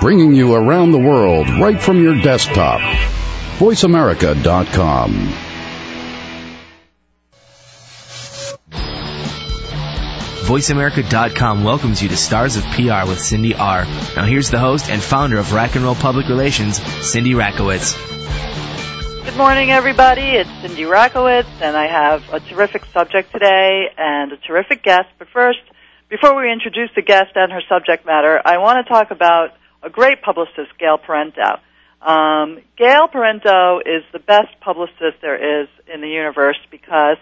bringing you around the world right from your desktop. VoiceAmerica.com. VoiceAmerica.com welcomes you to Stars of PR with Cindy R. Now here's the host and founder of Rack and Roll Public Relations, Cindy Rakowitz. Good morning, everybody. It's Cindy Rakowitz, and I have a terrific subject today and a terrific guest. But first, before we introduce the guest and her subject matter, I want to talk about a great publicist, Gail Parenteau. Gail Parenteau is the best publicist there is in the universe because,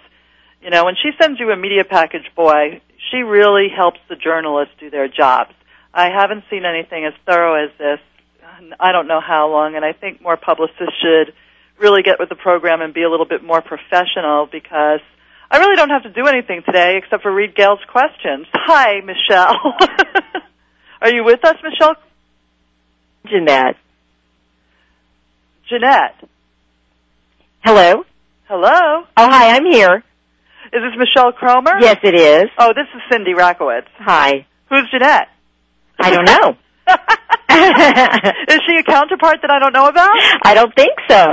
you know, when she sends you a media package, boy, she really helps the journalists do their jobs. I haven't seen anything as thorough as this. I don't know how long, and I think more publicists should really get with the program and be a little bit more professional, because I really don't have to do anything today except for read Gail's questions. Hi, Michelle. Are you with us, Michelle? Jeanette. Hello? Hello? Oh, hi, I'm here. Is this Michelle Cromer? Yes, it is. Oh, this is Cindy Rakowitz. Hi. Who's Jeanette? I don't know. Is she a counterpart that I don't know about? I don't think so.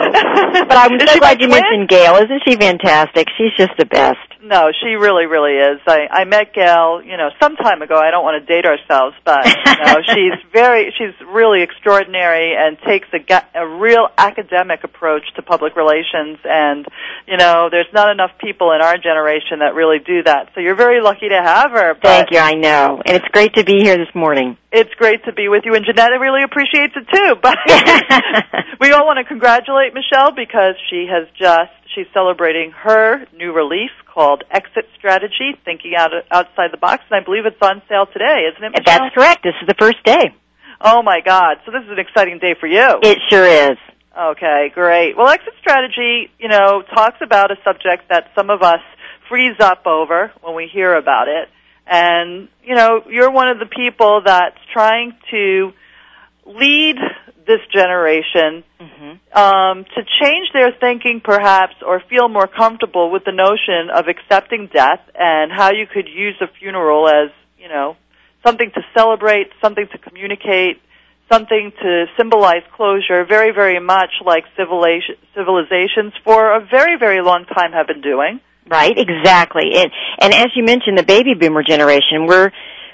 But I'm so glad you mentioned Gail. Isn't she fantastic? She's just the best. No, she really, really is. I met Gail, you know, some time ago. I don't want to date ourselves, but you know, she's really extraordinary and takes a real academic approach to public relations. And, you know, there's not enough people in our generation that really do that. So you're very lucky to have her. Thank you, I know. And it's great to be here this morning. It's great to be with you, and Jeanette really appreciates it too. But we all want to congratulate Michelle because she's celebrating her new release called Exit Strategy, Thinking Outside the Box, and I believe it's on sale today, isn't it, Michelle? That's correct. This is the first day. Oh, my God. So this is an exciting day for you. It sure is. Okay, great. Well, Exit Strategy, you know, talks about a subject that some of us freeze up over when we hear about it. And, you know, you're one of the people that's trying to lead this generation to change their thinking, perhaps, or feel more comfortable with the notion of accepting death and how you could use a funeral as, you know, something to celebrate, something to communicate, something to symbolize closure, very, very much like civilizations for a very, very long time have been doing. Right, exactly. And as you mentioned, the baby boomer generation, we're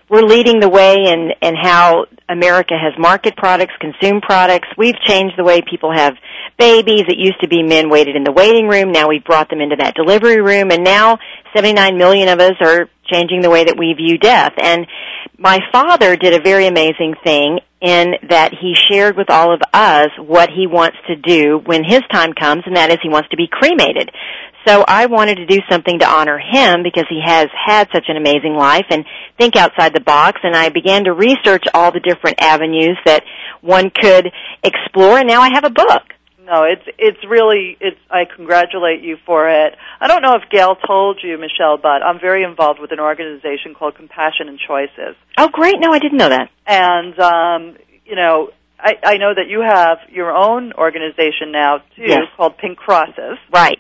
leading the way in how America has market products, consume products. We've changed the way people have babies. It used to be men waited in the waiting room. Now we've brought them into that delivery room. And now 79 million of us are changing the way that we view death. And my father did a very amazing thing in that he shared with all of us what he wants to do when his time comes, and that is he wants to be cremated. So I wanted to do something to honor him because he has had such an amazing life and think outside the box, and I began to research all the different avenues that one could explore, and now I have a book. No, it's really I congratulate you for it. I don't know if Gail told you, Michelle, but I'm very involved with an organization called Compassion and Choices. Oh, great. No, I didn't know that. And, you know, I know that you have your own organization now, too, yes, called Pink Crosses. Right.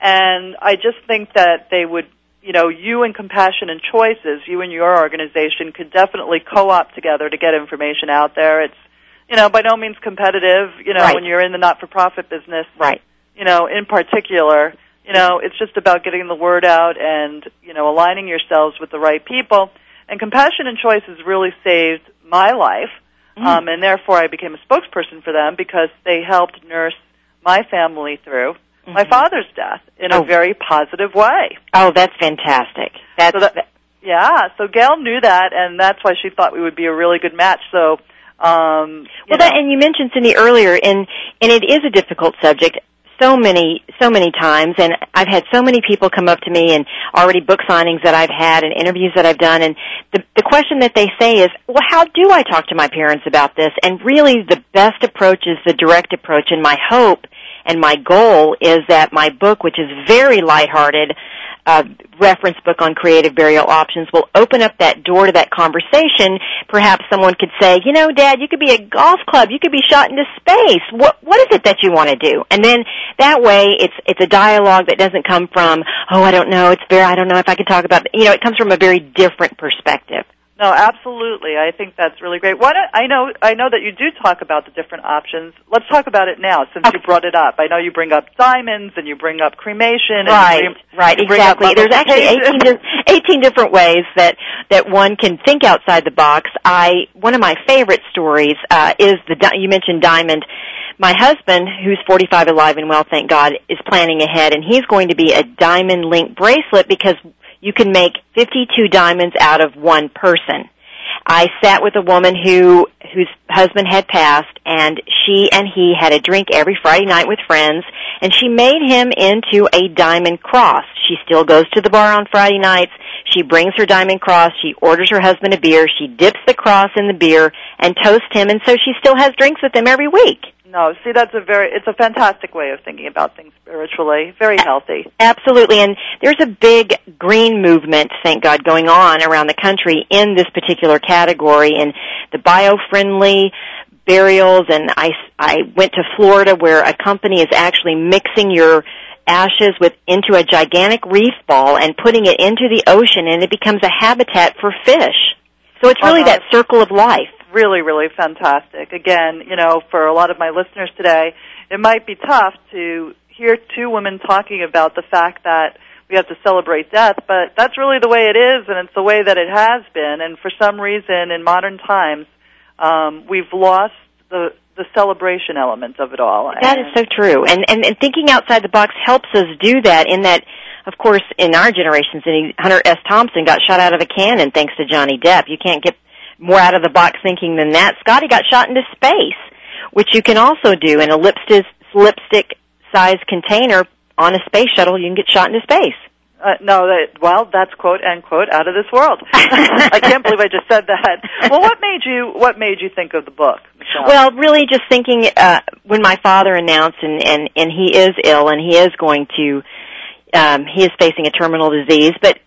And I just think that they would, you know, you and Compassion and Choices, you and your organization could definitely co-op together to get information out there. It's, you know, by no means competitive, you know, right, when you're in the not-for-profit business, right, you know, in particular, you know, it's just about getting the word out and, you know, aligning yourselves with the right people. And Compassion and Choices really saved my life, and therefore I became a spokesperson for them because they helped nurse my family through my father's death in a very positive way. Oh, that's fantastic. So Gail knew that, and that's why she thought we would be a really good match, so... and you mentioned, Cindy, earlier, and it is a difficult subject so many times, and I've had so many people come up to me and already book signings that I've had and interviews that I've done, and the question that they say is, well, how do I talk to my parents about this? And really the best approach is the direct approach, and my hope and my goal is that my book, which is very lighthearted, reference book on creative burial options, will open up that door to that conversation. Perhaps someone could say, you know, Dad, you could be a golf club. You could be shot into space. What is it that you want to do? And then that way it's a dialogue that doesn't come from, oh, I don't know, I don't know if I could talk about it. You know, it comes from a very different perspective. No, absolutely. I think that's really great. I know that you do talk about the different options. Let's talk about it now, since you brought it up. I know you bring up diamonds and you bring up cremation. Right, exactly. There's actually 18 different ways that one can think outside the box. One of my favorite stories is you mentioned diamond. My husband, who's 45, alive and well, thank God, is planning ahead, and he's going to be a diamond link bracelet because you can make 52 diamonds out of one person. I sat with a woman whose husband had passed, and she and he had a drink every Friday night with friends, and she made him into a diamond cross. She still goes to the bar on Friday nights. She brings her diamond cross. She orders her husband a beer. She dips the cross in the beer and toasts him, and so she still has drinks with him every week. No, see, it's a fantastic way of thinking about things spiritually. Very healthy. Absolutely, and there's a big green movement, thank God, going on around the country in this particular category, in the bio-friendly burials, and I went to Florida where a company is actually mixing your ashes into a gigantic reef ball and putting it into the ocean, and it becomes a habitat for fish. So it's really that circle of life. Really, really fantastic. Again, you know, for a lot of my listeners today, it might be tough to hear two women talking about the fact that we have to celebrate death, but that's really the way it is, and it's the way that it has been. And for some reason, in modern times, we've lost the celebration element of it all. That is so true. And thinking outside the box helps us do that, in that, of course, in our generations, Hunter S. Thompson got shot out of a cannon thanks to Johnny Depp. You can't get more out of the box thinking than that. Scotty got shot into space, which you can also do in a lipstick-sized container on a space shuttle. You can get shot into space. That's quote end quote out of this world. I can't believe I just said that. Well, what made you think of the book, Michelle? Well, really, just thinking when my father announced, and he is ill, and he is going to he is facing a terminal disease, but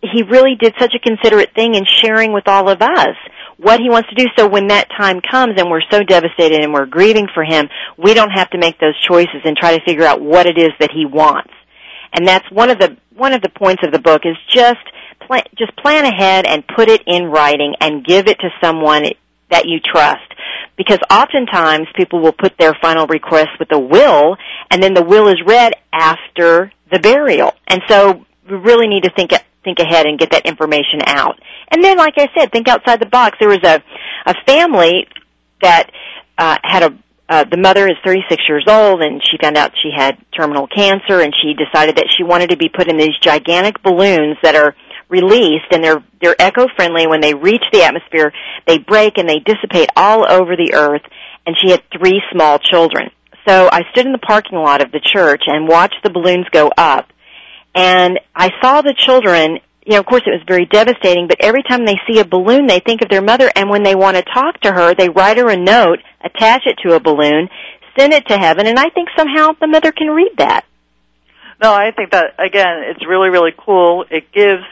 he really did such a considerate thing in sharing with all of us what he wants to do, so when that time comes and we're so devastated and we're grieving for him, we don't have to make those choices and try to figure out what it is that he wants. And that's one of the points of the book, is just plan ahead and put it in writing and give it to someone that you trust. Because oftentimes people will put their final request with a will, and then the will is read after the burial. And so we really need to think ahead and get that information out. And then, like I said, think outside the box. There was a family that had the mother is 36 years old, and she found out she had terminal cancer, and she decided that she wanted to be put in these gigantic balloons that are released, and they're eco-friendly. When they reach the atmosphere, they break and they dissipate all over the earth, and she had three small children. So I stood in the parking lot of the church and watched the balloons go up, and I saw the children. You know, of course, it was very devastating, but every time they see a balloon, they think of their mother, and when they want to talk to her, they write her a note, attach it to a balloon, send it to heaven, and I think somehow the mother can read that. No, I think that, again, it's really, really cool. It gives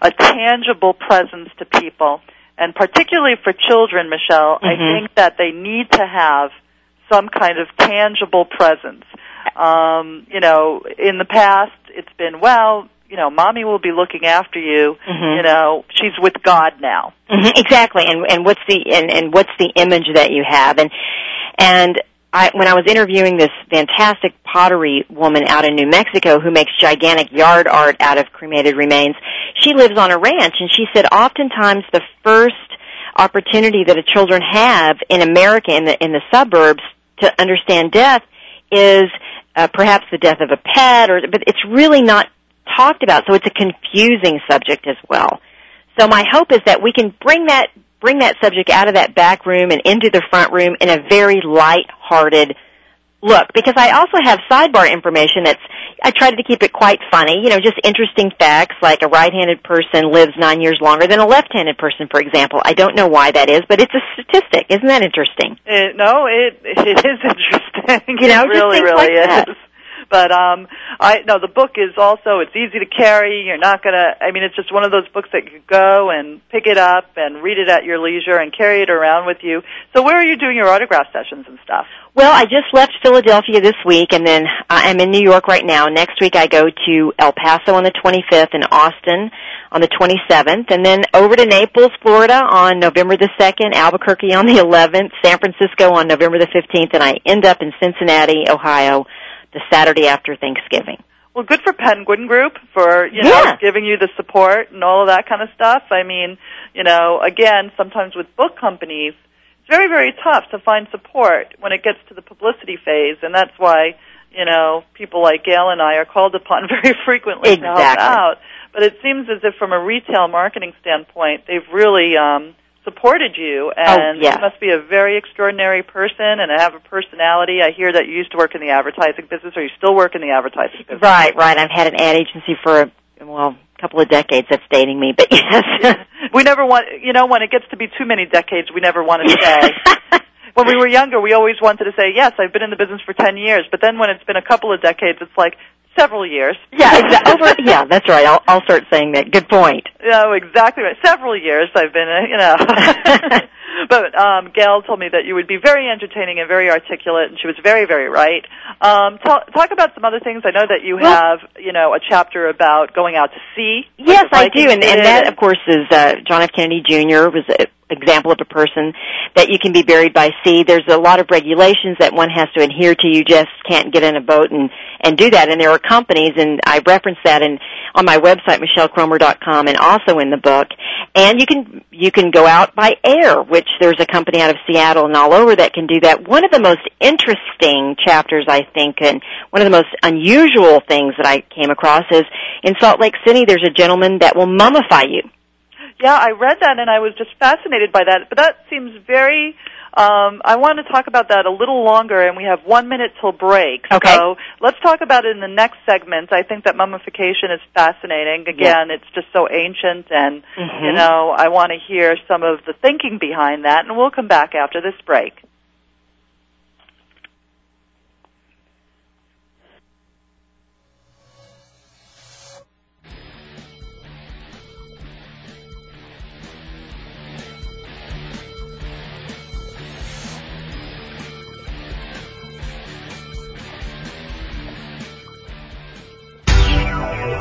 a tangible presence to people, and particularly for children, Michelle, mm-hmm. I think that they need to have some kind of tangible presence. You know, in the past, it's been, well, you know, Mommy will be looking after you. Mm-hmm. You know, she's with God now. Mm-hmm, exactly. And what's the and what's the image that you have? And when I was interviewing this fantastic pottery woman out in New Mexico who makes gigantic yard art out of cremated remains, she lives on a ranch, and she said oftentimes the first opportunity that children have in America in the suburbs to understand death is perhaps the death of a pet, but it's really not talked about, so it's a confusing subject as well. So my hope is that we can bring that subject out of that back room and into the front room in a very light-hearted look, because I also have sidebar information I tried to keep it quite funny, you know, just interesting facts, like a right-handed person lives 9 years longer than a left-handed person, for example. I don't know why that is, but it's a statistic. Isn't that interesting? No, it is interesting. You know, it really, really is. But the book is also, it's easy to carry. You're not going to, it's just one of those books that you go and pick it up and read it at your leisure and carry it around with you. So where are you doing your autograph sessions and stuff? Well, I just left Philadelphia this week, and then I'm in New York right now. Next week I go to El Paso on the 25th and Austin on the 27th, and then over to Naples, Florida on November the 2nd, Albuquerque on the 11th, San Francisco on November the 15th, and I end up in Cincinnati, Ohio, the Saturday after Thanksgiving. Well, good for Penguin Group for, giving you the support and all of that kind of stuff. Again, sometimes with book companies, it's very, very tough to find support when it gets to the publicity phase, and that's why, people like Gail and I are called upon very frequently to help out. But it seems as if from a retail marketing standpoint, they've really supported you, and you must be a very extraordinary person and have a personality. I hear that you used to work in the advertising business, or you still work in the advertising business. Right. I've had an ad agency for a couple of decades. That's dating me, but yes. We never want, when it gets to be too many decades, we never want to say. When we were younger, we always wanted to say, yes, I've been in the business for 10 years, but then when it's been a couple of decades, it's like, several years. Yeah, yeah, that's right. I'll start saying that. Good point. No, exactly right. Several years I've been, But Gail told me that you would be very entertaining and very articulate, and she was very, very right. Talk about some other things. I know that you have, a chapter about going out to sea. Yes, I do, and that, of course, is John F. Kennedy, Jr. was an example of a person that you can be buried by sea. There's a lot of regulations that one has to adhere to. You just can't get in a boat and do that, and there are companies, and I reference that on my website, michellecromer.com, and also in the book. And you can go out by air, which there's a company out of Seattle and all over that can do that. One of the most interesting chapters, I think, and one of the most unusual things that I came across is in Salt Lake City, there's a gentleman that will mummify you. Yeah, I read that, and I was just fascinated by that. But that seems very... I want to talk about that a little longer, and we have 1 minute till break. Okay. So let's talk about it in the next segment. I think that mummification is fascinating. Again, It's just so ancient, and, I want to hear some of the thinking behind that, and we'll come back after this break.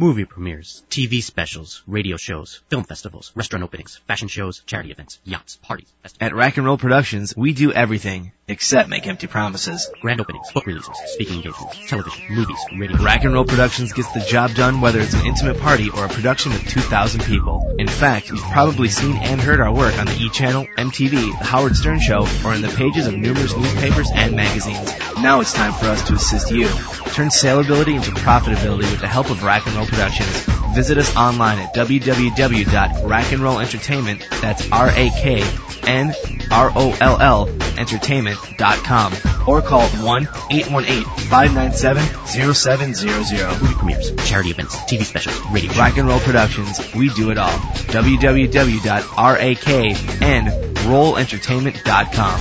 Movie premieres, TV specials, radio shows, film festivals, restaurant openings, fashion shows, charity events, yachts, parties. At Rack and Roll Productions, we do everything except make empty promises. Grand openings, book releases, speaking engagements, television, movies, radio. Rack and Roll Productions gets the job done whether it's an intimate party or a production with 2,000 people. In fact, you've probably seen and heard our work on the E! Channel, MTV, The Howard Stern Show, or in the pages of numerous newspapers and magazines. Now it's time for us to assist you. Turn saleability into profitability with the help of Rack and Roll Productions. Visit us online at www.rackandrollentertainment, that's RAKNROLL, entertainment.com, or call 1-818-597-0700. Movie premieres, charity events, TV specials, radio shows. Rock and Roll Productions, we do it all. www.raknrollentertainment.com.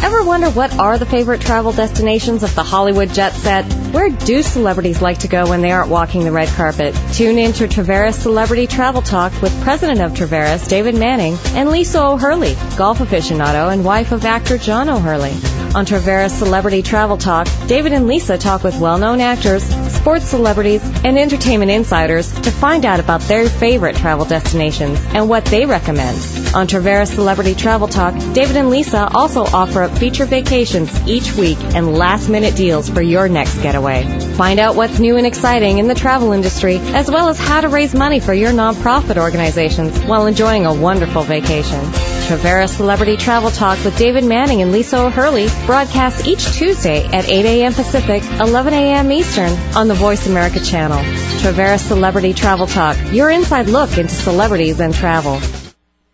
Ever wonder what are the favorite travel destinations of the Hollywood jet set? Where do celebrities like to go when they aren't walking the red carpet? Tune in to Traveras Celebrity Travel Talk with president of Traveras, David Manning, and Lisa O'Hurley, golf aficionado and wife of actor John O'Hurley. On Traveras Celebrity Travel Talk, David and Lisa talk with well-known actors, sports celebrities, and entertainment insiders to find out about their favorite travel destinations and what they recommend. On Traveras Celebrity Travel Talk, David and Lisa also offer up feature vacations each week and last-minute deals for your next getaway. Find out what's new and exciting in the travel industry, as well as how to raise money for your nonprofit organizations while enjoying a wonderful vacation. Traveras Celebrity Travel Talk with David Manning and Lisa O'Hurley broadcasts each Tuesday at 8 a.m. Pacific, 11 a.m. Eastern on the Voice America channel. Traveras Celebrity Travel Talk, your inside look into celebrities and travel.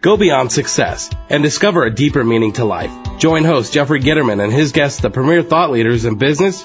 Go beyond success and discover a deeper meaning to life. Join host Jeffrey Gitterman and his guests, the premier thought leaders in business,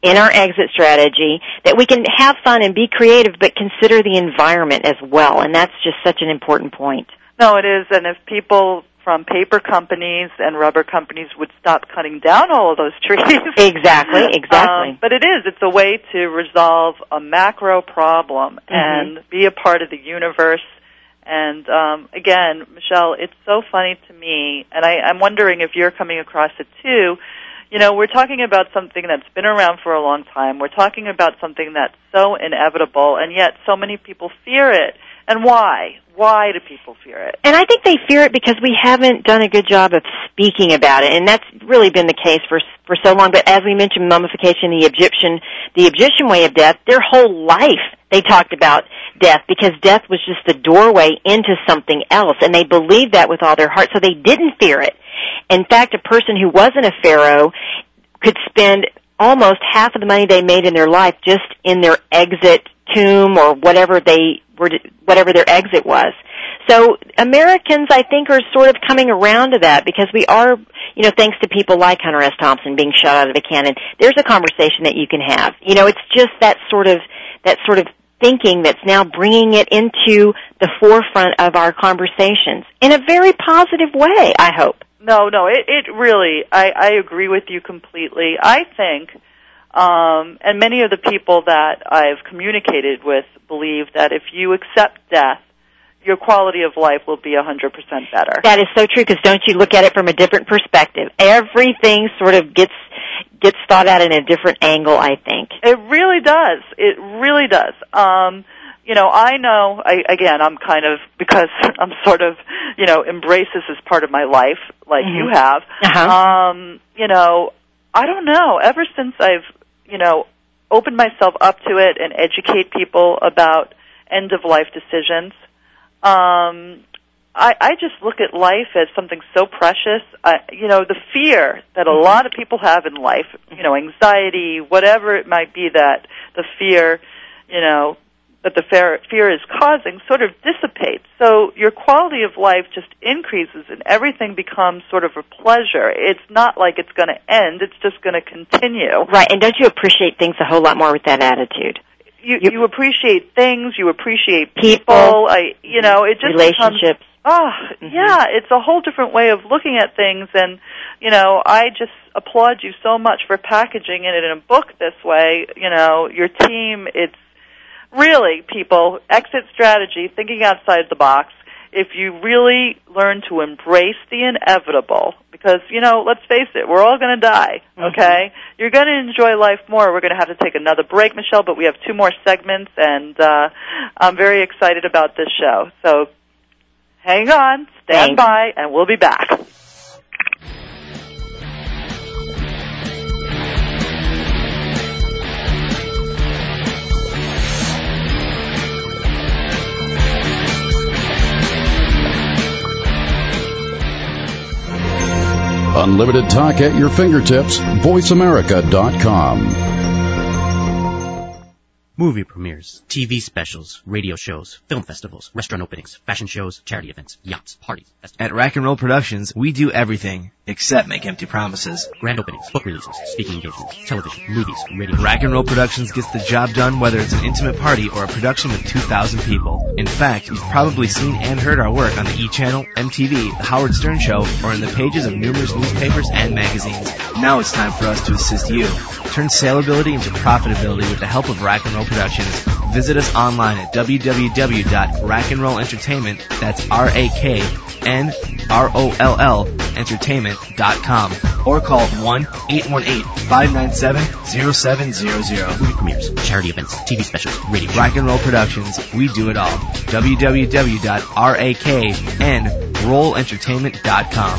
in our exit strategy that we can have fun and be creative, but consider the environment as well. And that's just such an important point. No, it is. And if people from paper companies and rubber companies would stop cutting down all of those trees. Exactly. But it's a way to resolve a macro problem and be a part of the universe. And, again, Michelle, it's so funny to me, and I'm wondering if you're coming across it too. You know, we're talking about something that's been around for a long time. We're talking about something that's so inevitable, and yet so many people fear it. And why? Why do people fear it? And I think they fear it because we haven't done a good job of speaking about it, and that's really been the case for so long. But as we mentioned, mummification, the Egyptian way of death, their whole life they talked about death because death was just the doorway into something else, and they believed that with all their heart, so they didn't fear it. In fact, a person who wasn't a pharaoh could spend almost half of the money they made in their life just in their exit tomb or whatever their exit was. So Americans, I think, are sort of coming around to that because we are, you know, thanks to people like Hunter S. Thompson being shot out of a cannon, there's a conversation that you can have. You know, it's just that sort of thinking that's now bringing it into the forefront of our conversations in a very positive way, I hope. No, it really, I agree with you completely. I think, and many of the people that I've communicated with believe that if you accept death, your quality of life will be 100% better. That is so true, because don't you look at it from a different perspective? Everything sort of gets thought out in a different angle, I think. It really does. It really does. You know, I know, again, I'm kind of, because I'm sort of, you know, embrace this as part of my life, like you have. Uh-huh. You know, I don't know. Ever since I've, you know, opened myself up to it and educate people about end-of-life decisions, I just look at life as something so precious. You know, the fear that a lot of people have in life, you know, anxiety, whatever it might be that the fear, you know, that the fear is causing sort of dissipates. So your quality of life just increases and everything becomes sort of a pleasure. It's not like it's going to end. It's just going to continue. Right, and don't you appreciate things a whole lot more with that attitude? You appreciate things. You appreciate people. You know, it just relationships. Yeah, it's a whole different way of looking at things. And, you know, I just applaud you so much for packaging it in a book this way. You know, your team, it's, really, people, exit strategy, thinking outside the box, if you really learn to embrace the inevitable, because, you know, let's face it, we're all going to die, okay? You're going to enjoy life more. We're going to have to take another break, Michelle, but we have two more segments, and I'm very excited about this show. So hang on, stand by, and we'll be back. Unlimited talk at your fingertips, VoiceAmerica.com. Movie premieres, TV specials, radio shows, film festivals, restaurant openings, fashion shows, charity events, yachts, parties. At Rack and Roll Productions, we do everything except make empty promises. Grand openings, book releases, speaking engagements, television, movies, radio. Rack and Roll Productions gets the job done whether it's an intimate party or a production with 2,000 people. In fact, you've probably seen and heard our work on the E! Channel, MTV, The Howard Stern Show, or in the pages of numerous newspapers and magazines. Now it's time for us to assist you. Turn saleability into profitability with the help of Rack and Roll Productions. Visit us online at www.rackandrollentertainment, that's RAKNROLL, entertainment.com, or call 1-818-597-0700. Movie premieres, charity events, TV specials, radio. Rock and Roll Productions, we do it all. www.raknrollentertainment.com.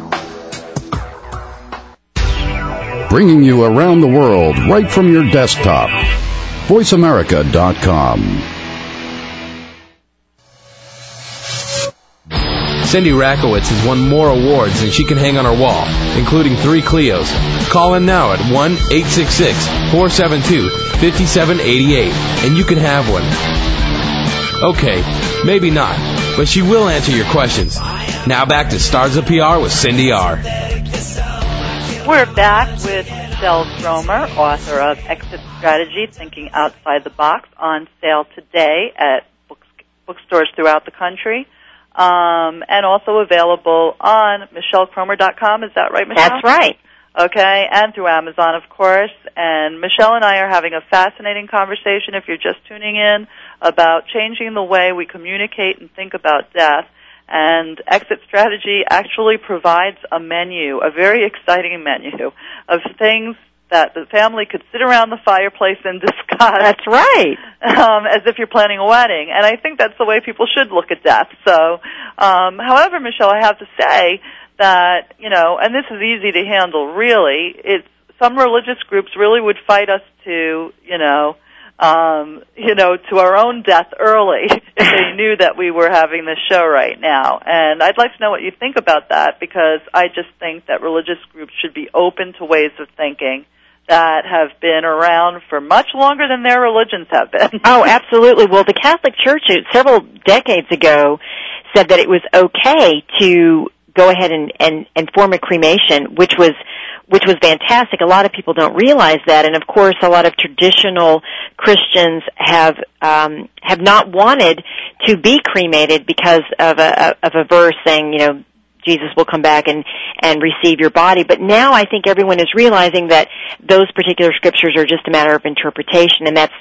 Bringing you around the world right from your desktop. VoiceAmerica.com. Cindy Rakowitz has won more awards than she can hang on her wall, including 3 Clios. Call in now at 1-866-472-5788, and you can have one. Okay, maybe not, but she will answer your questions. Now back to Stars of PR with Cindy R. We're back with Michelle Cromer, author of Exit Strategy, Thinking Outside the Box, on sale today at bookstores throughout the country, and also available on michellecromer.com. Is that right, Michelle? That's right. Okay, and through Amazon, of course. And Michelle and I are having a fascinating conversation, if you're just tuning in, about changing the way we communicate and think about death. And Exit Strategy actually provides a menu, a very exciting menu, of things that the family could sit around the fireplace and discuss. That's right. As if you're planning a wedding. And I think that's the way people should look at death. So, however, Michelle, I have to say that, you know, and this is easy to handle, really, it's some religious groups really would fight us to, to our own death early if they knew that we were having this show right now. And I'd like to know what you think about that, because I just think that religious groups should be open to ways of thinking that have been around for much longer than their religions have been. Oh, absolutely. Well, the Catholic Church several decades ago said that it was okay to go ahead and form a cremation, which was fantastic. A lot of people don't realize that, and of course, a lot of traditional Christians have not wanted to be cremated because of a verse saying, you know, Jesus will come back and receive your body. But now I think everyone is realizing that those particular scriptures are just a matter of interpretation, and that's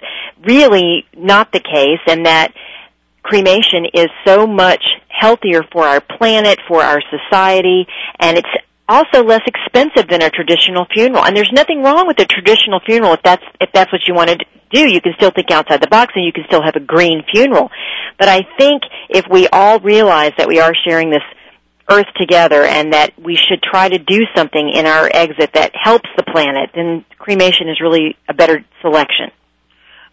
really not the case, and that cremation is so much healthier for our planet, for our society, and it's also less expensive than a traditional funeral. And there's nothing wrong with a traditional funeral if that's what you want to do. You can still think outside the box, and you can still have a green funeral. But I think if we all realize that we are sharing this earth together and that we should try to do something in our exit that helps the planet, then cremation is really a better selection.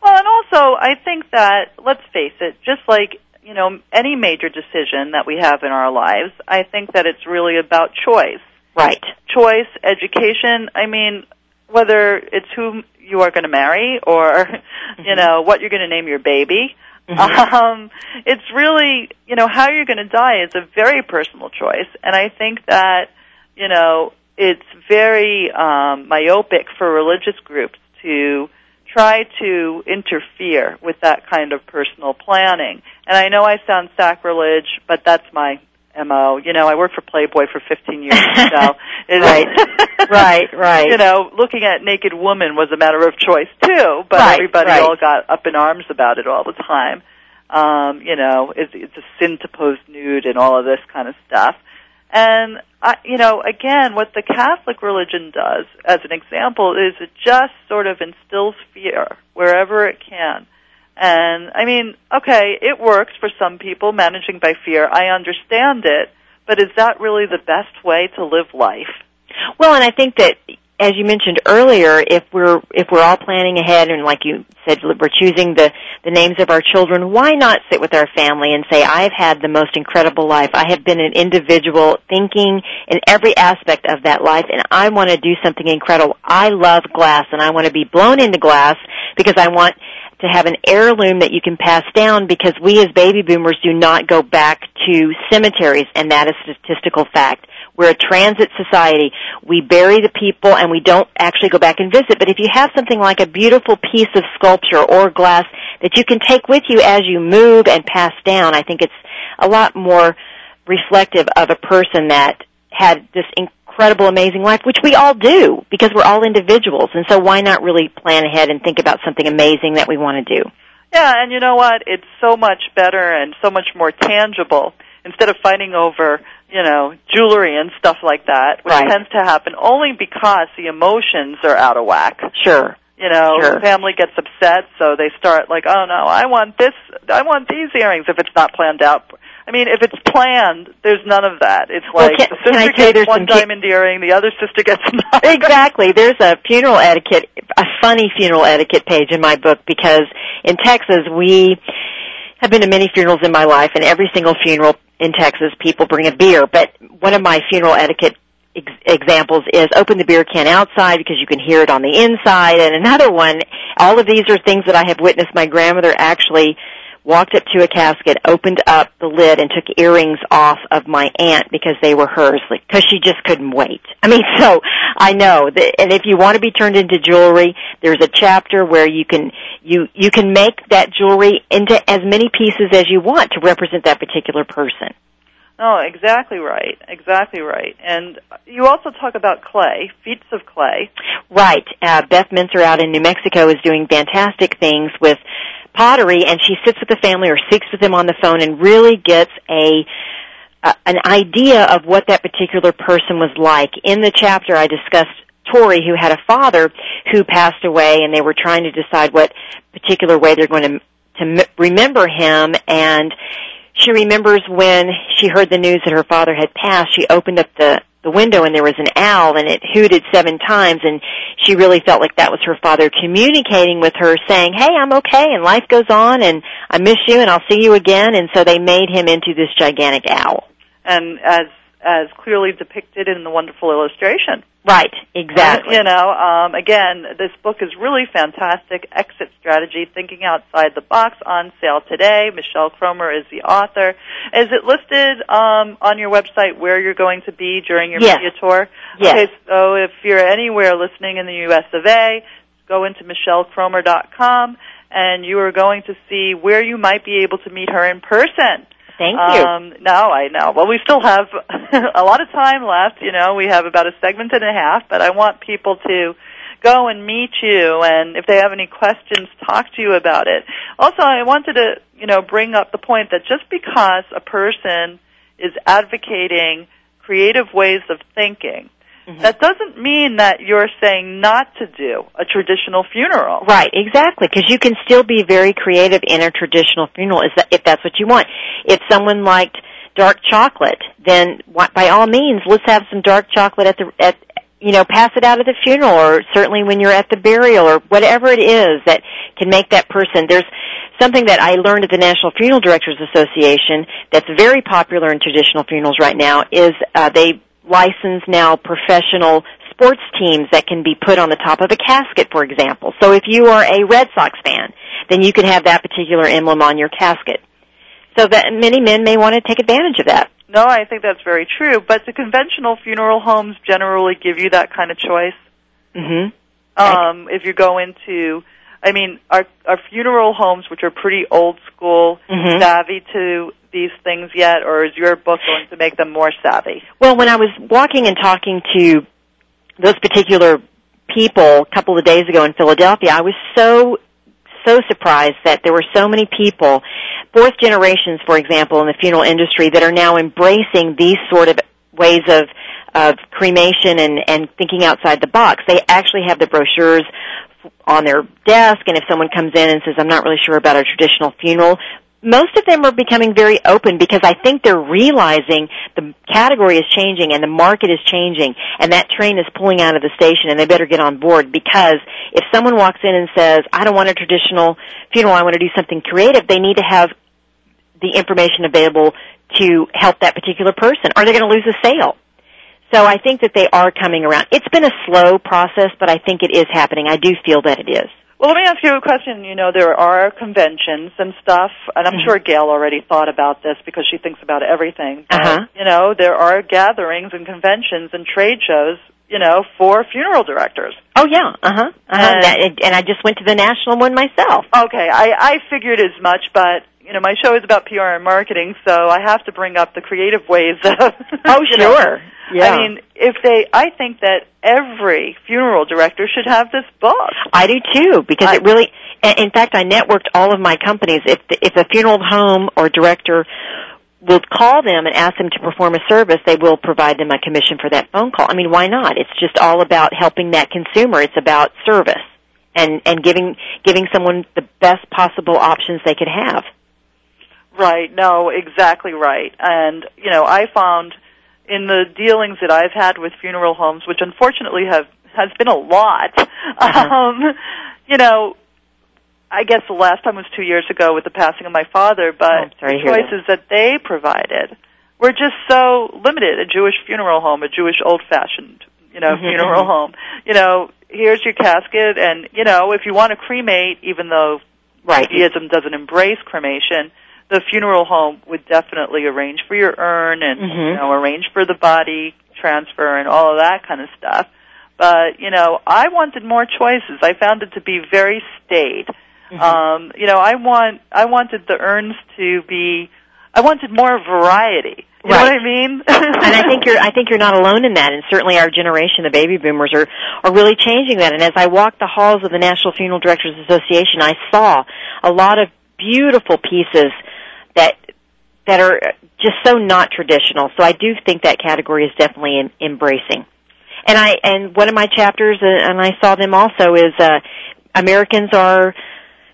Well, and also I think that, let's face it, just like, you know, any major decision that we have in our lives, I think that it's really about choice. Right. Choice, education, I mean, whether it's whom you are going to marry or, mm-hmm. you know, what you're going to name your baby. Mm-hmm. It's really, you know, how you're going to die is a very personal choice. And I think that, you know, it's very myopic for religious groups to try to interfere with that kind of personal planning. And I know I sound sacrilege, but that's my MO. You know, I worked for Playboy for 15 years, so right. You know, looking at naked women was a matter of choice too, but everybody all got up in arms about it all the time. You know, it's a sin to pose nude and all of this kind of stuff. And you know, again, what the Catholic religion does, as an example, is it just sort of instills fear wherever it can. And, I mean, okay, it works for some people, managing by fear. I understand it, but is that really the best way to live life? Well, and I think that, as you mentioned earlier, if we're all planning ahead and, like you said, we're choosing the names of our children, why not sit with our family and say, I've had the most incredible life. I have been an individual thinking in every aspect of that life, and I want to do something incredible. I love glass, and I want to be blown into glass because I want to have an heirloom that you can pass down, because we as baby boomers do not go back to cemeteries, and that is statistical fact. We're a transit society. We bury the people, and we don't actually go back and visit. But if you have something like a beautiful piece of sculpture or glass that you can take with you as you move and pass down, I think it's a lot more reflective of a person that had this incredible, amazing life, which we all do, because we're all individuals. And so why not really plan ahead and think about something amazing that we want to do? Yeah, and you know what? It's so much better and so much more tangible instead of fighting over, you know, jewelry and stuff like that, which tends to happen only because the emotions are out of whack. Sure. You know, the family gets upset, so they start like, oh, no, I want this, I want these earrings, if it's not planned out. I mean, if it's planned, there's none of that. It's like the sister gets one diamond earring, the other sister gets another. Exactly. There's a funeral etiquette, a funny funeral etiquette page in my book, because in Texas we have been to many funerals in my life, and every single funeral in Texas people bring a beer. But one of my funeral etiquette examples is open the beer can outside because you can hear it on the inside. And another one, all of these are things that I have witnessed my grandmother actually walked up to a casket, opened up the lid, and took earrings off of my aunt because they were hers, because she just couldn't wait. I mean, so I know that, and if you want to be turned into jewelry, there's a chapter where you can make that jewelry into as many pieces as you want to represent that particular person. Oh, exactly right, exactly right. And you also talk about clay, feats of clay. Right. Beth Mincer out in New Mexico is doing fantastic things with pottery, and she sits with the family or speaks with them on the phone and really gets an idea of what that particular person was like. In the chapter, I discussed Tori, who had a father who passed away, and they were trying to decide what particular way they're going to remember him, and she remembers when she heard the news that her father had passed, she opened up the window and there was an owl and it hooted 7 times, and she really felt like that was her father communicating with her saying, hey, I'm okay and life goes on and I miss you and I'll see you again. And so they made him into this gigantic owl. And as clearly depicted in the wonderful illustration. Right, exactly. And, again, this book is really fantastic, Exit Strategy, Thinking Outside the Box, on sale today. Michelle Cromer is the author. Is it listed on your website where you're going to be during your media tour? Yes. Okay, so if you're anywhere listening in the U.S. of A., go into michellecromer.com, and you are going to see where you might be able to meet her in person. Thank you. No, I know. Well, we still have a lot of time left. You know, we have about a segment and a half, but I want people to go and meet you, and if they have any questions, talk to you about it. Also, I wanted to, bring up the point that just because a person is advocating creative ways of thinking, mm-hmm. that doesn't mean that you're saying not to do a traditional funeral. Right, exactly, because you can still be very creative in a traditional funeral if that's what you want. If someone liked dark chocolate, then by all means, let's have some dark chocolate pass it out at the funeral, or certainly when you're at the burial, or whatever it is that can make that person. There's something that I learned at the National Funeral Directors Association that's very popular in traditional funerals right now is they license now professional sports teams that can be put on the top of a casket, for example. So if you are a Red Sox fan, then you can have that particular emblem on your casket. So that many men may want to take advantage of that. No, I think that's very true. But the conventional funeral homes generally give you that kind of choice. Mm-hmm. If you go into, our funeral homes, which are pretty old school, mm-hmm. savvy to these things yet, or is your book going to make them more savvy? Well, when I was walking and talking to those particular people a couple of days ago in Philadelphia, I was so surprised that there were so many people, 4th generations, for example, in the funeral industry that are now embracing these sort of ways of cremation and thinking outside the box. They actually have the brochures on their desk, and if someone comes in and says, I'm not really sure about a traditional funeral, most of them are becoming very open because I think they're realizing the category is changing and the market is changing and that train is pulling out of the station and they better get on board, because if someone walks in and says, I don't want a traditional funeral, I want to do something creative, they need to have the information available to help that particular person or they're going to lose a sale. So I think that they are coming around. It's been a slow process, but I think it is happening. I do feel that it is. Well, let me ask you a question. There are conventions and stuff, and I'm mm-hmm. sure Gail already thought about this because she thinks about everything. But, uh-huh. There are gatherings and conventions and trade shows, for funeral directors. Oh, yeah. Uh-huh. And I just went to the national one myself. Okay. I figured as much, but, my show is about PR and marketing, so I have to bring up the creative ways of... Oh, sure. Yeah. I think that every funeral director should have this book. I do too, because it really, in fact, I networked all of my companies. If a funeral home or director will call them and ask them to perform a service, they will provide them a commission for that phone call. Why not? It's just all about helping that consumer. It's about service and giving someone the best possible options they could have. Right. No, exactly right. And, I found... in the dealings that I've had with funeral homes, which unfortunately has been a lot, I guess the last time was 2 years ago with the passing of my father, but the choices that they provided were just so limited. A Jewish funeral home, a Jewish old-fashioned, funeral home. Here's your casket, and, if you want to cremate, even though Right. Deism doesn't embrace cremation, the funeral home would definitely arrange for your urn and you know, arrange for the body transfer and all of that kind of stuff. But, you know, I wanted more choices. I found it to be very staid. You know, I wanted the urns to be, I wanted more variety. You know what I mean? And I think you're not alone in that, and certainly our generation, the baby boomers, are really changing that. And as I walked the halls of the National Funeral Directors Association, I saw a lot of beautiful pieces that are just so not traditional. So I do think that category is definitely embracing. And one of my chapters, and I saw them also, is Americans are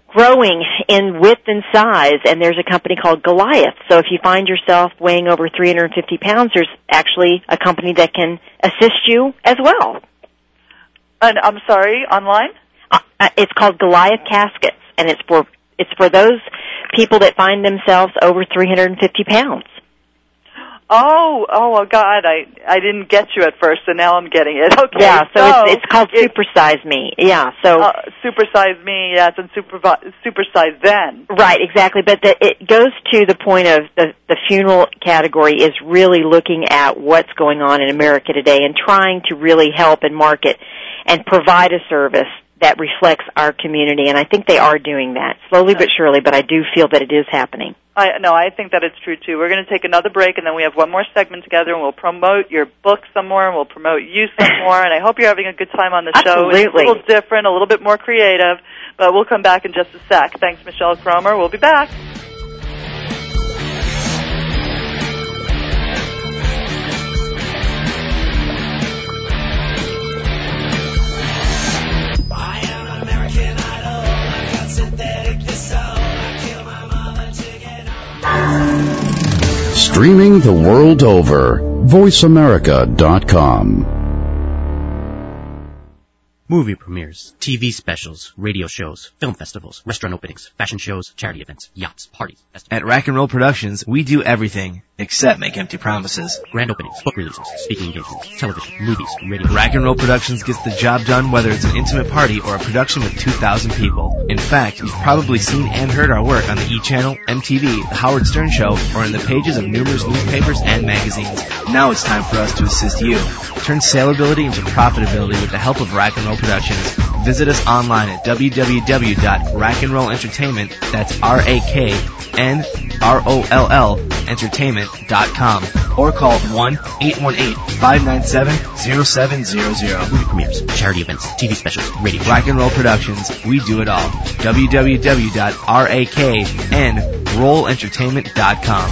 growing in width and size, and there's a company called Goliath. So if you find yourself weighing over 350 pounds, there's actually a company that can assist you as well. And I'm sorry, online? It's called Goliath Caskets, and it's for those people that find themselves over 350 pounds. Oh, God, I didn't get you at first, and now I'm getting it. Okay, yeah, so it's called Supersize Me. Yeah, so Supersize Me, yes, and Supersize Then. Right, exactly, but it goes to the point of the funeral category is really looking at what's going on in America today and trying to really help and market and provide a service that reflects our community, and I think they are doing that, slowly but surely, but I do feel that it is happening. I think that it's true, too. We're going to take another break, and then we have one more segment together, and we'll promote your book some more, and we'll promote you some more, and I hope you're having a good time on the show. Absolutely. It's a little different, a little bit more creative, but we'll come back in just a sec. Thanks, Michelle Cromer. We'll be back. Streaming the world over, VoiceAmerica.com. Movie premieres, TV specials, radio shows, film festivals, restaurant openings, fashion shows, charity events, yachts, parties, festivals. At Rack and Roll Productions, we do everything except make empty promises. Grand openings, book releases, speaking engagements, television, movies, radio. Rack and Roll Productions gets the job done whether it's an intimate party or a production with 2,000 people. In fact, you've probably seen and heard our work on the E! Channel, MTV, The Howard Stern Show, or in the pages of numerous newspapers and magazines. Now it's time for us to assist you. Turn saleability into profitability with the help of Rack and Roll Productions. Visit us online at www.rackandrollentertainment, that's RAKNROLL, entertainment.com, or call 1-818-597-0700. Movie premieres, charity events, TV specials, radio. Rock and Roll Productions, we do it all. www.raknrollentertainment.com.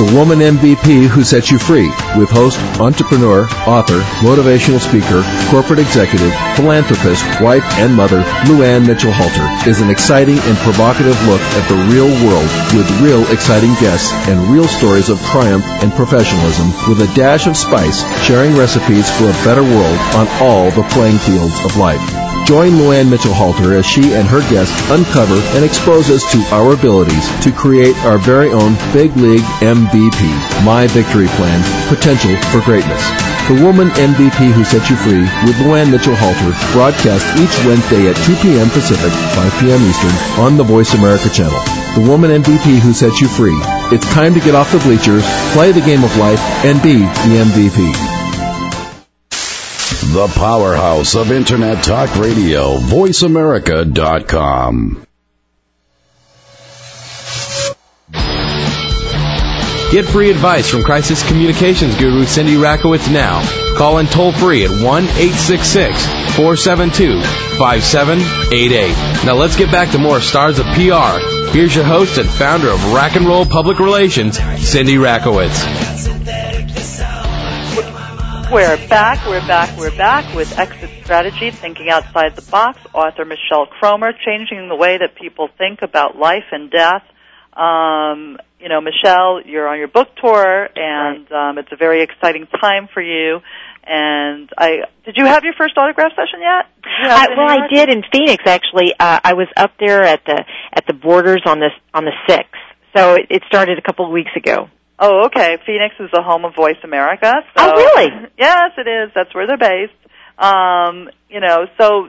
The Woman MVP Who Sets You Free, with host, entrepreneur, author, motivational speaker, corporate executive, philanthropist, wife, and mother, Luann Mitchell-Halter, is an exciting and provocative look at the real world with real exciting guests and real stories of triumph and professionalism with a dash of spice, sharing recipes for a better world on all the playing fields of life. Join Luann Mitchell-Halter as she and her guests uncover and expose us to our abilities to create our very own Big League MVP, My Victory Plan, Potential for Greatness. The Woman MVP Who Set You Free with Luann Mitchell-Halter broadcasts each Wednesday at 2 p.m. Pacific, 5 p.m. Eastern on the Voice America channel. The Woman MVP Who Set You Free. It's time to get off the bleachers, play the game of life, and be the MVP. The powerhouse of Internet Talk Radio, VoiceAmerica.com. Get free advice from crisis communications guru Cindy Rakowitz now. Call in toll free at 1-866-472-5788. Now let's get back to more Stars of PR. Here's your host and founder of Rock and Roll Public Relations, Cindy Rakowitz. We're back with Exit Strategy, Thinking Outside the Box, author Michelle Cromer, changing the way that people think about life and death. Michelle, you're on your book tour, and it's a very exciting time for you. And did you have your first autograph session yet? I did in Phoenix, actually. I was up there at the Borders on the 6th. So it started a couple of weeks ago. Oh, okay. Phoenix is the home of Voice America. So, oh, really? Yes, it is. That's where they're based. So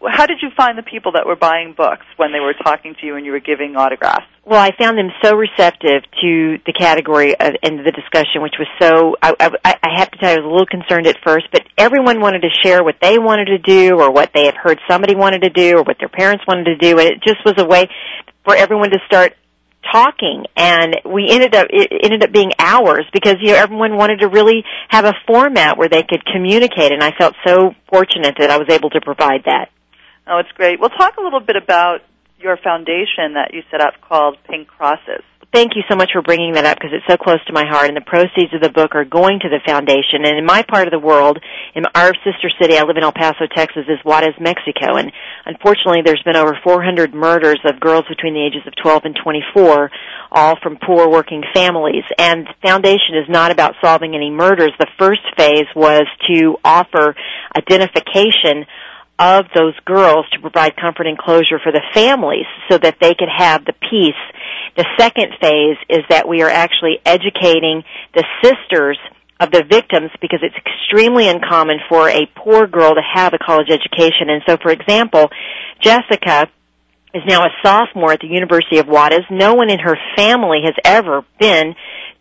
how did you find the people that were buying books when they were talking to you and you were giving autographs? Well, I found them so receptive to the category and the discussion, which was so, I have to tell you, I was a little concerned at first, but everyone wanted to share what they wanted to do or what they had heard somebody wanted to do or what their parents wanted to do, and it just was a way for everyone to start talking, and it ended up being hours because everyone wanted to really have a format where they could communicate, and I felt so fortunate that I was able to provide that. Oh, it's great. We'll talk a little bit about your foundation that you set up called Pink Crosses. Thank you so much for bringing that up because it's so close to my heart, and the proceeds of the book are going to the foundation. And in my part of the world, in our sister city, I live in El Paso, Texas, is Juarez, Mexico. And unfortunately, there's been over 400 murders of girls between the ages of 12 and 24, all from poor working families. And the foundation is not about solving any murders. The first phase was to offer identification of those girls to provide comfort and closure for the families so that they could have the peace. The second phase is that we are actually educating the sisters of the victims because it's extremely uncommon for a poor girl to have a college education. And so, for example, Jessica is now a sophomore at the University of Juarez. No one in her family has ever been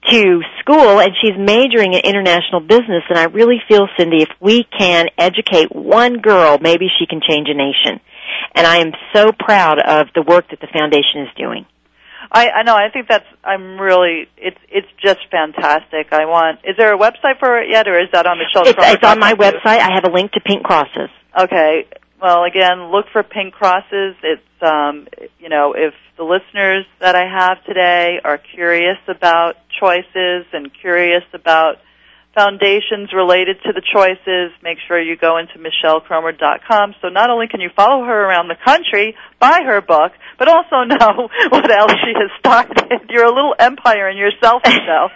to school, and she's majoring in international business. And I really feel, Cindy, if we can educate one girl, maybe she can change a nation. And I am so proud of the work that the foundation is doing. I know. I think it's just fantastic. Is there a website for it yet, or is that on Michelle's? It's on my website. I have a link to Pink Crosses. Okay. Well, again, look for Pink Crosses. It's, if the listeners that I have today are curious about choices and curious about foundations related to the choices, make sure you go into michellecromer.com. So not only can you follow her around the country, buy her book, but also know what else she has started. You're a little empire in yourself, Michelle.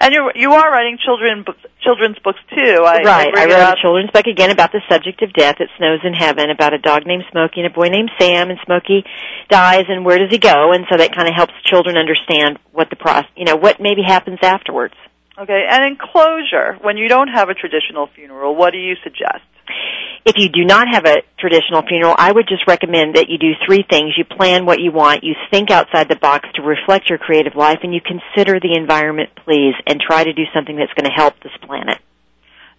And you are writing children's books, too. I wrote a children's book, again, about the subject of death. It Snows in Heaven, about a dog named Smokey and a boy named Sam, and Smokey dies, and where does he go? And so that kind of helps children understand what maybe happens afterwards. Okay, and in closure, when you don't have a traditional funeral, what do you suggest? If you do not have a traditional funeral, I would just recommend that you do three things. You plan what you want, you think outside the box to reflect your creative life, and you consider the environment, please, and try to do something that's going to help this planet.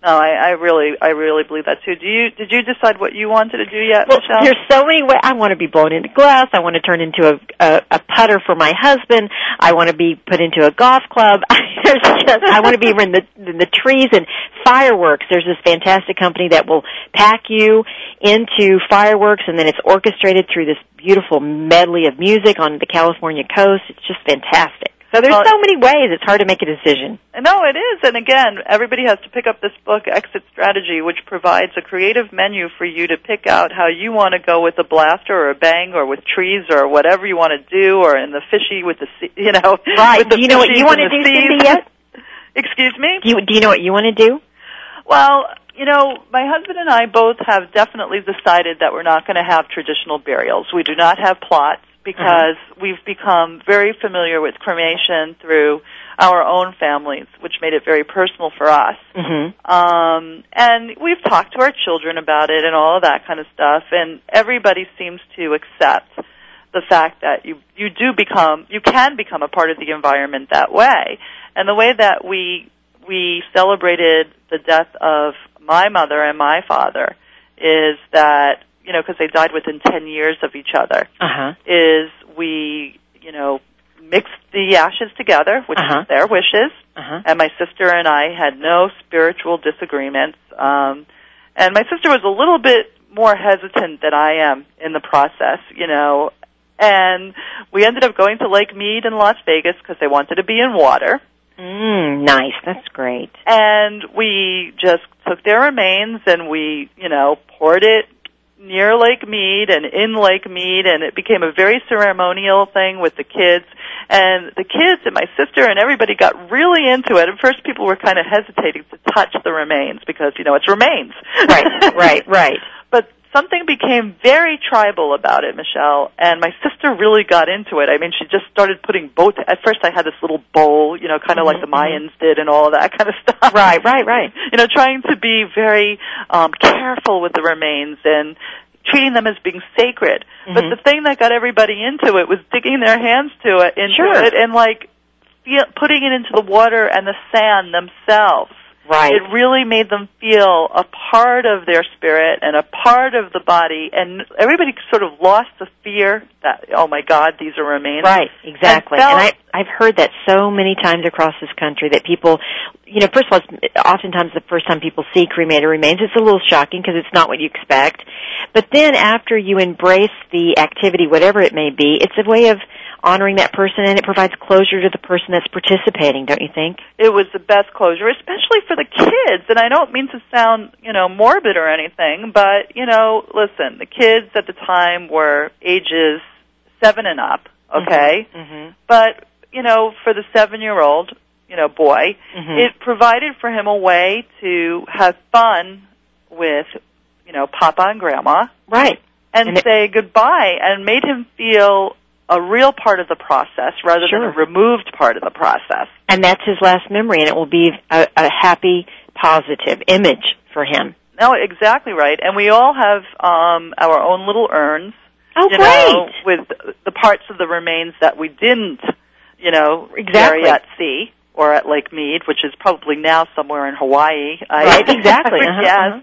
No, I really believe that too. Did you decide what you wanted to do yet, Michelle? There's so many ways. I want to be blown into glass. I want to turn into a putter for my husband. I want to be put into a golf club. I want to be in the trees and fireworks. There's this fantastic company that will pack you into fireworks, and then it's orchestrated through this beautiful medley of music on the California coast. It's just fantastic. So there's so many ways, it's hard to make a decision. No, it is. And again, everybody has to pick up this book, Exit Strategy, which provides a creative menu for you to pick out how you want to go with a blaster or a bang or with trees or whatever you want to do or in the fishy with the sea, you know. Right. Do you know what you want to do, Cindy, yet? Excuse me? Do you know what you want to do? Well, my husband and I both have definitely decided that we're not going to have traditional burials. We do not have plots. Because we've become very familiar with cremation through our own families, which made it very personal for us. Mm-hmm. And we've talked to our children about it and all of that kind of stuff, and everybody seems to accept the fact that you can become a part of the environment that way. And the way that we celebrated the death of my mother and my father is that, because they died within 10 years of each other, is we, mixed the ashes together, which was their wishes, and my sister and I had no spiritual disagreements. And my sister was a little bit more hesitant than I am in the process, and we ended up going to Lake Mead in Las Vegas because they wanted to be in water. Nice. That's great. And we just took their remains and we, you know, poured it near Lake Mead and in Lake Mead, and it became a very ceremonial thing with the kids. And the kids and my sister and everybody got really into it. At first, people were kind of hesitating to touch the remains because, you know, it's remains. Right. But something became very tribal about it, Michelle, and my sister really got into it. I mean, she just started putting both. At first, I had this little bowl, you know, kind of like the Mayans did and all that kind of stuff. Right. You know, trying to be very careful with the remains and treating them as being sacred. Mm-hmm. But the thing that got everybody into it was digging their hands into it and, like, putting it into the water and the sand themselves. Right. It really made them feel a part of their spirit and a part of the body, and everybody sort of lost the fear that, oh, my God, these are remains. Right, exactly. And I've heard that so many times across this country that people, you know, first of all, it's oftentimes the first time people see cremated remains, it's a little shocking because it's not what you expect. But then after you embrace the activity, whatever it may be, it's a way of honoring that person, and it provides closure to the person that's participating, don't you think? It was the best closure, especially for the kids. And I don't mean to sound, you know, morbid or anything, but, you know, listen, the kids at the time were ages 7 and up, okay? Mm-hmm. But, you know, for the 7-year-old, you know, boy, it provided for him a way to have fun with, you know, Papa and Grandma. Right. And say goodbye, and made him feel a real part of the process rather than a removed part of the process. And that's his last memory, and it will be a happy, positive image for him. No, exactly right. And we all have our own little urns, with the parts of the remains that we didn't, you know, bury at sea or at Lake Mead, which is probably now somewhere in Hawaii. Right, exactly. Yes.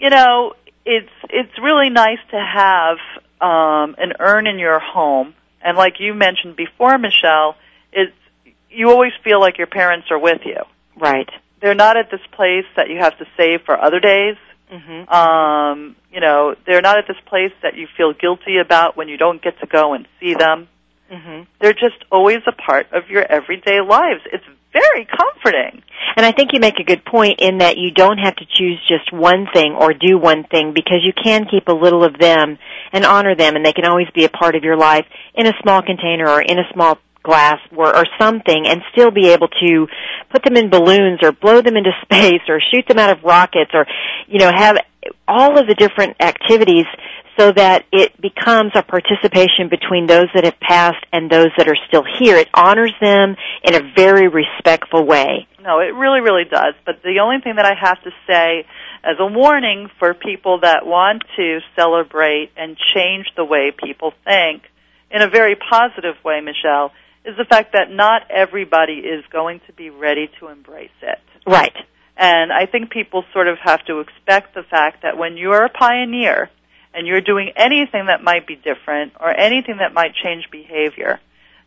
You know, it's really nice to have an urn in your home, and like you mentioned before, Michelle, you always feel like your parents are with you. Right. They're not at this place that you have to save for other days. Mm-hmm. You know, they're not at this place that you feel guilty about when you don't get to go and see them. Mm-hmm. They're just always a part of your everyday lives. It's very comforting. And I think you make a good point in that you don't have to choose just one thing or do one thing, because you can keep a little of them and honor them, and they can always be a part of your life in a small container or in a small glass or something, and still be able to put them in balloons or blow them into space or shoot them out of rockets, or, you know, have all of the different activities so that it becomes a participation between those that have passed and those that are still here. It honors them in a very respectful way. No, it really, really does. But the only thing that I have to say as a warning for people that want to celebrate and change the way people think in a very positive way, Michelle, is the fact that not everybody is going to be ready to embrace it. Right. And I think people sort of have to expect the fact that when you're a pioneer and you're doing anything that might be different or anything that might change behavior,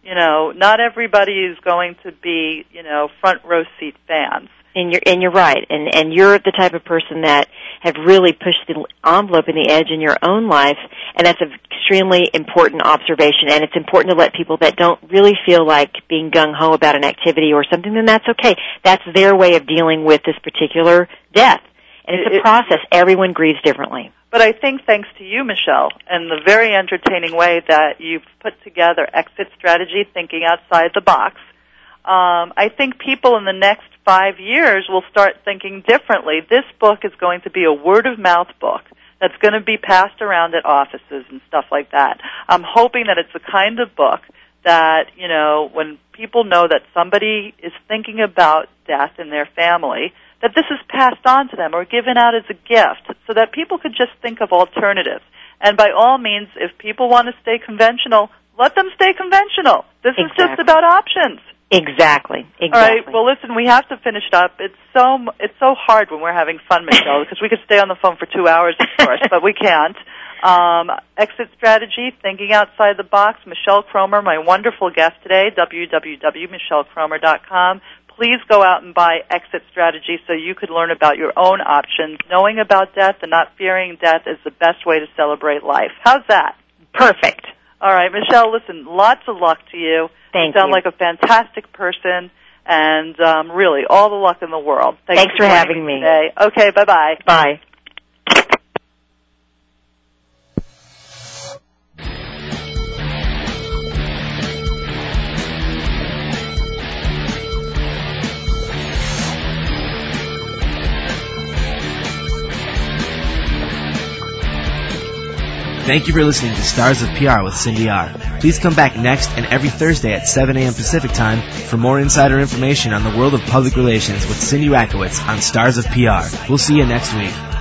you know, not everybody is going to be, you know, front row seat fans. And you're right. And you're the type of person that have really pushed the envelope and the edge in your own life, and that's an extremely important observation. And it's important to let people that don't really feel like being gung-ho about an activity or something, then that's okay. That's their way of dealing with this particular death. And it's a process. Everyone grieves differently. But I think thanks to you, Michelle, and the very entertaining way that you've put together Exit Strategy, thinking outside the box, I think people in the next 5 years will start thinking differently. This book is going to be a word-of-mouth book that's going to be passed around at offices and stuff like that. I'm hoping that it's the kind of book that, you know, when people know that somebody is thinking about death in their family, that this is passed on to them or given out as a gift so that people could just think of alternatives. And by all means, if people want to stay conventional, let them stay conventional. This is just about options. Exactly. All right. Well, listen, we have to finish it up. It's so hard when we're having fun, Michelle, because we could stay on the phone for 2 hours, of course, but we can't. Exit Strategy, Thinking Outside the Box, Michelle Cromer, my wonderful guest today, www.michellecromer.com. Please go out and buy Exit Strategy so you could learn about your own options. Knowing about death and not fearing death is the best way to celebrate life. How's that? Perfect. All right, Michelle, listen, lots of luck to you. Thank you. You sound like a fantastic person, and really, all the luck in the world. Thanks for having me today. Okay, bye-bye. Bye. Thank you for listening to Stars of PR with Cindy R. Please come back next and every Thursday at 7 a.m. Pacific Time for more insider information on the world of public relations with Cindy Rakowitz on Stars of PR. We'll see you next week.